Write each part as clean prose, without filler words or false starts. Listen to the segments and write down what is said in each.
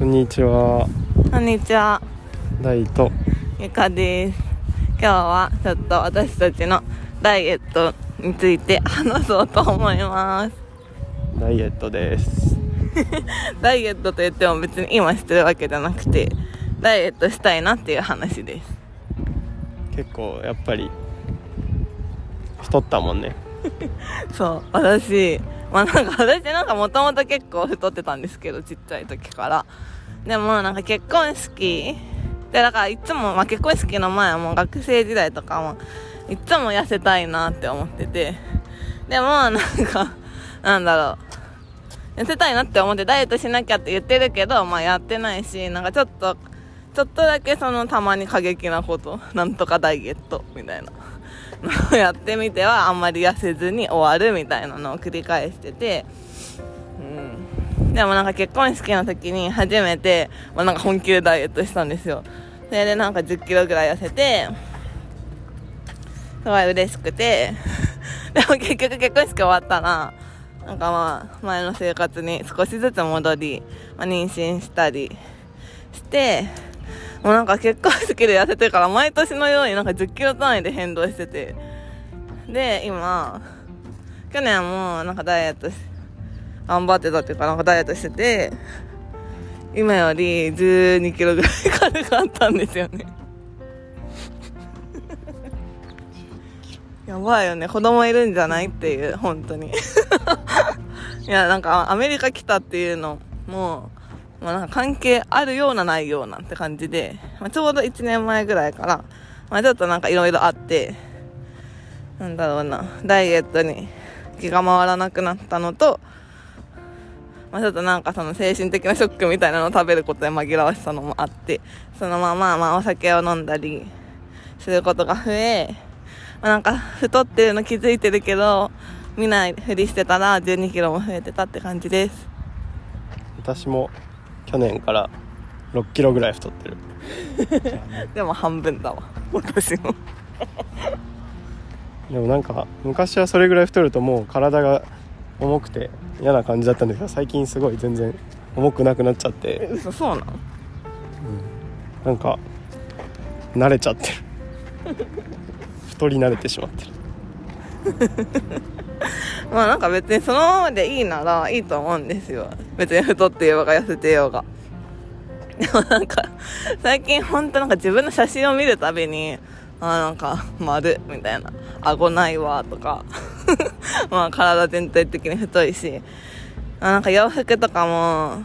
こんにちは。こんにちは。ダイとゆかです。今日はちょっと私たちのダイエットについて話そうと思います。ダイエットです。ダイエットと言っても別に今してるわけじゃなくて、ダイエットしたいなっていう話です。結構やっぱり太ったもんね。そう、私なんかもともと結構太ってたんですけど、ちっちゃい時から。でもなんか結婚式で、だからいつも、まあ、結婚式の前はもう学生時代とかもいつも痩せたいなって思ってて、でもなんかなんだろう、痩せたいなって思ってダイエットしなきゃって言ってるけど、まあやってないし、なんかちょっとだけそのたまに過激なこと、なんとかダイエットみたいなやってみてはあんまり痩せずに終わるみたいなのを繰り返してて、うん、でもなんか結婚式の時に初めて、まあ、なんか本気でダイエットしたんですよ。それでなんか10キロぐらい痩せて、すごい嬉しくてでも結局結婚式終わったらなんかまあ前の生活に少しずつ戻り、まあ、妊娠したりして、もうなんか結婚式で痩せてから毎年のようになんか10キロ単位で変動してて、で今去年もなんかダイエット頑張ってたっていうか、なんかダイエットしてて、今より12キロぐらい軽かったんですよねやばいよね、子供いるんじゃないっていう、本当にいやなんかアメリカ来たっていうのもまあ、なんか関係あるようなないようなって感じで、まあ、ちょうど1年前ぐらいから、まあ、ちょっとなんかいろいろあって、なんだろうな、ダイエットに気が回らなくなったのと、まあ、ちょっとなんかその精神的なショックみたいなのを食べることで紛らわしさのもあって、そのまままあお酒を飲んだりすることが増え、まあ、なんか太ってるの気づいてるけど見ないふりしてたら12キロも増えてたって感じです。私も去年から6キロぐらい太ってるでも半分だわ私もでもなんか昔はそれぐらい太るともう体が重くて嫌な感じだったんですけど、最近すごい全然重くなくなっちゃって。嘘、そうなの、うん、なんか慣れちゃってる太り慣れてしまってるまあなんか別にそのままでいいならいいと思うんですよ。別に太ってようが痩せてようが。でもなんか最近ほんとなんか自分の写真を見るたびに、なんか丸みたいな、顎ないわとかまあ体全体的に太いし、なんか洋服とかも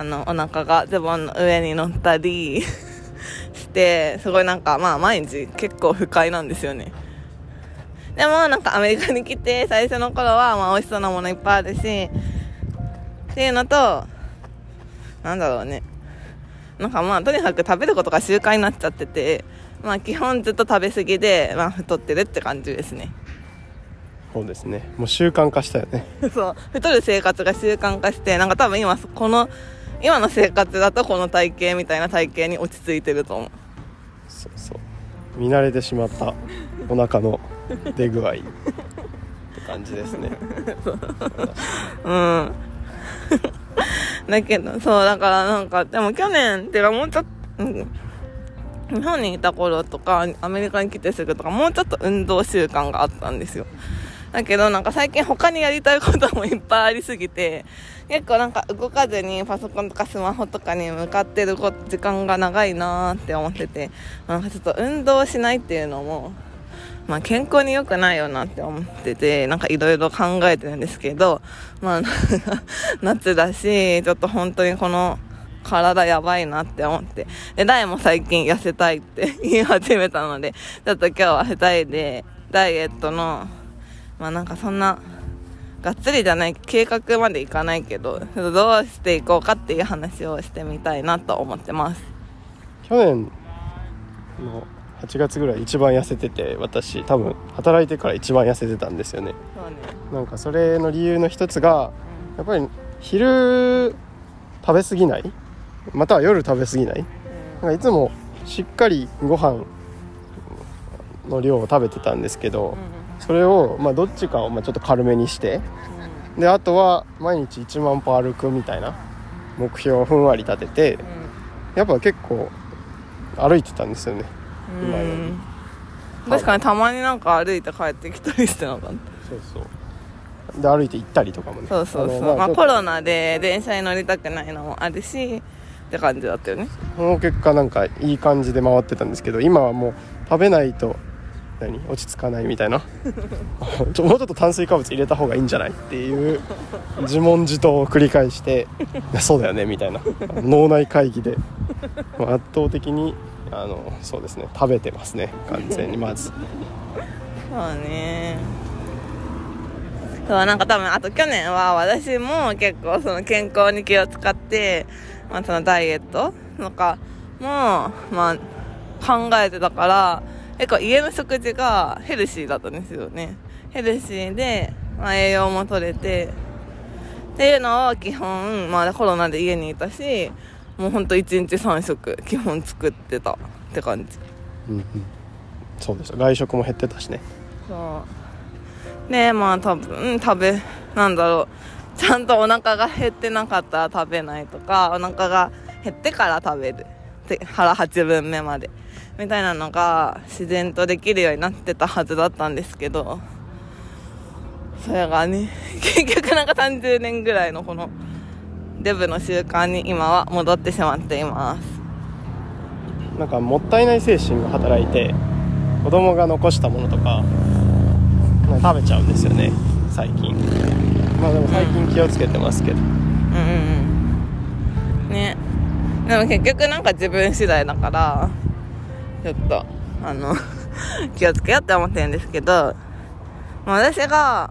お腹がズボンの上に乗ったりしてすごいなんかまあ毎日結構不快なんですよね。でもなんかアメリカに来て最初の頃はまあ美味しそうなものいっぱいあるしっていうのと、なんだろうね、なんかまあとにかく食べることが習慣になっちゃってて、まあ基本ずっと食べ過ぎで、まあ、太ってるって感じですね。そうですね、もう習慣化したよねそう、太る生活が習慣化して、なんか多分今今の生活だとこの体型みたいな体型に落ち着いてると思う。そうそう、見慣れてしまったお腹の出具合って感じですねうんだけどそう、だからなんかでも去年ってかもうちょっと、日本にいた頃とかアメリカに来てすぐとかもうちょっと運動習慣があったんですよ。だけどなんか最近他にやりたいこともいっぱいありすぎて、結構なんか動かずにパソコンとかスマホとかに向かってる時間が長いなって思ってて、なんかちょっと運動しないっていうのもまあ健康に良くないよなって思ってて、なんかいろいろ考えてるんですけど、まあ夏だしちょっと本当にこの体やばいなって思って、でダイも最近痩せたいって言い始めたので、ちょっと今日は2人でダイエットのまあなんかそんながっつりじゃない、計画までいかないけどどうしていこうかっていう話をしてみたいなと思ってます。去年の8月ぐらい一番痩せてて、私多分働いてから一番痩せてたんですよね。そうね、なんかそれの理由の一つが、やっぱり昼食べ過ぎない、または夜食べ過ぎない、なんかいつもしっかりご飯の量を食べてたんですけど、それをまあどっちかをまあちょっと軽めにして、であとは毎日1万歩歩くみたいな目標をふんわり立てて、うん、やっぱ結構歩いてたんですよね、うん、今より。確かにたまになんか歩いて帰ってきたりしてなかった。そうそう、で歩いて行ったりとかもね。そうそうそう、まあ、コロナで電車に乗りたくないのもあるしって感じだったよね。その結果なんかいい感じで回ってたんですけど、今はもう食べないと落ち着かないみたいなもうちょっと炭水化物入れた方がいいんじゃないっていう自問自答を繰り返してそうだよねみたいな脳内会議で圧倒的にそうですね、食べてますね完全に。まずそうね、そうなんか多分あと去年は私も結構その健康に気を使って、まあ、そのダイエットとかも、まあ、考えてたから結構家の食事がヘルシーだったんですよね。ヘルシーで、まあ、栄養も取れてっていうのは基本、まあ、コロナで家にいたし、もうほんと1日3食基本作ってたって感じ、うんうん、そうです。外食も減ってたしね。そうで、まあ多分なんだろう、ちゃんとお腹が減ってなかったら食べないとか、お腹が減ってから食べる、腹8分目までみたいなのが自然とできるようになってたはずだったんですけど、それがね結局なんか30年ぐらいのこのデブの習慣に今は戻ってしまっています。なんかもったいない精神が働いて、子供が残したものとか食べちゃうんですよね最近。まあでも最近気をつけてますけど、うんうんうん、ね。でも結局なんか自分次第だからちょっと気をつけようって思ってるんですけど、私が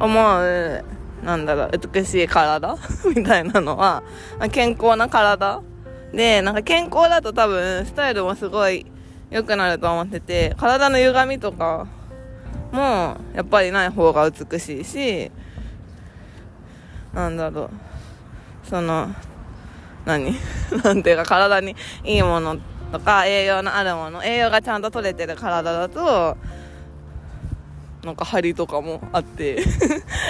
思うなんだろう、美しい体みたいなのは健康な体で、なんか健康だと多分スタイルもすごい良くなると思ってて、体の歪みとかもやっぱりない方が美しいし、なんだろう、そのなんていうか、体にいいものとか栄養のあるもの、栄養がちゃんと取れてる体だとなんか張りとかもあって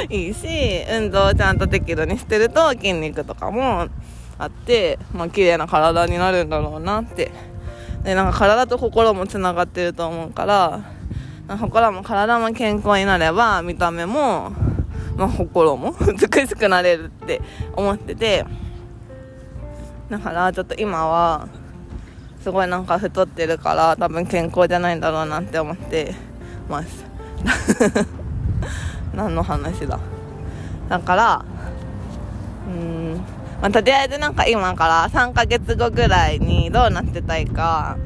いいし、運動をちゃんと適度にしてると筋肉とかもあって、まあ、綺麗な体になるんだろうなって。でなんか体と心もつながってると思うから、なんか心も体も健康になれば見た目も、まあ、心も美しくなれるって思ってて、だからちょっと今はすごいなんか太ってるから多分健康じゃないんだろうなって思ってます何の話だ。だからまあ、とりあえずなんか今から3ヶ月後ぐらいにどうなってたいか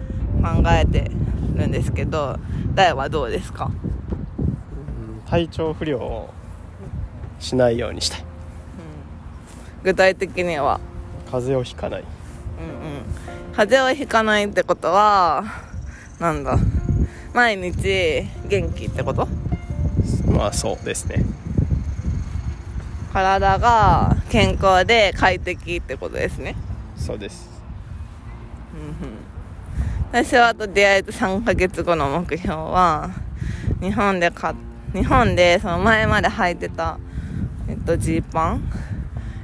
考えてるんですけど、ダイはどうですか？体調不良をしないようにしたい、うん、具体的には風邪をひかない、うんうん、風邪をひかないってことはなんだ、毎日元気ってこと？まあそうですね、体が健康で快適ってことですね。そうです、うんうん、私はと出会えて3ヶ月後の目標は日本でその前まで履いてたジーパン、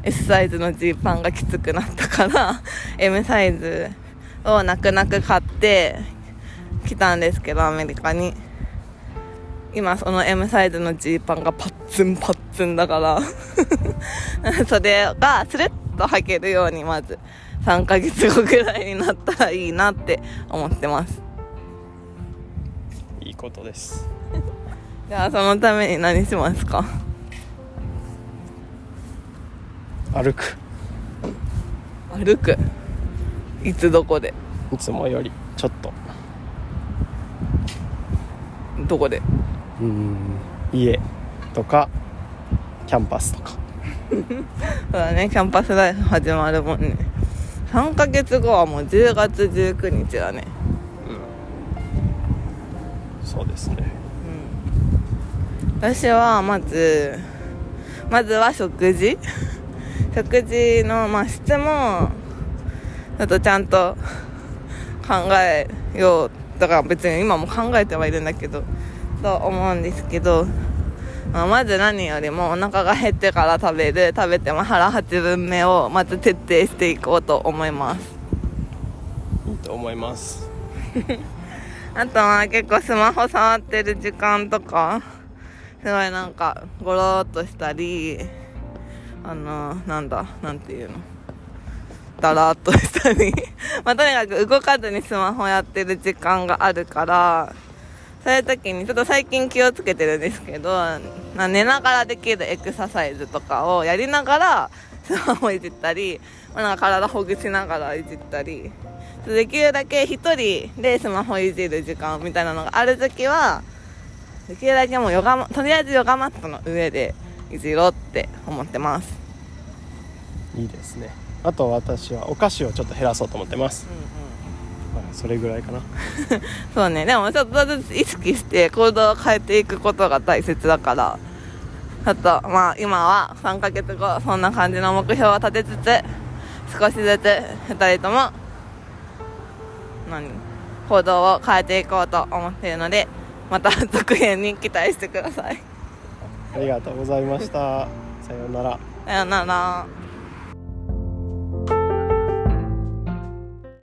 S サイズのジーパンがきつくなったからM サイズを泣く泣く買って来たんですけど、アメリカに。今その M サイズのジーパンがパッツンパッツンだからそれがスルッと履けるようにまず3ヶ月後ぐらいになったらいいなって思ってます。いいことですじゃあそのために何しますか？歩く。いつどこで？いつもよりちょっと。どこで？家とかキャンパスとかそうだね、キャンパスライフ始まるもんね。3ヶ月後はもう10月19日だね、うん、そうですね、うん、私はまずは食事の、まあ、質もちょっとちゃんと考えよう。だから別に今も考えてはいるんだけどと思うんですけど、まず何よりもお腹が減ってから食べても腹8分目をまず徹底していこうと思います。いいと思います。あとは結構スマホ触ってる時間とかすごいなんかゴローっとしたり、だらーっとしたりまあとにかく動かずにスマホやってる時間があるから、そういう時にちょっと最近気をつけてるんですけど、寝ながらできるエクササイズとかをやりながらスマホいじったり、なんか体ほぐしながらいじったり、できるだけ一人でスマホいじる時間みたいなのがある時はできるだけもうとりあえずヨガマットの上でいじろうって思ってます。いいですね。あと私はお菓子をちょっと減らそうと思ってます、まあ、それぐらいかなそうね、でもちょっとずつ意識して行動を変えていくことが大切だから、ちょっとまあ今は3ヶ月後そんな感じの目標を立てつつ、少しずつ2人とも行動を変えていこうと思っているので、また続編に期待してください。ありがとうございました。さようなら。さようなら。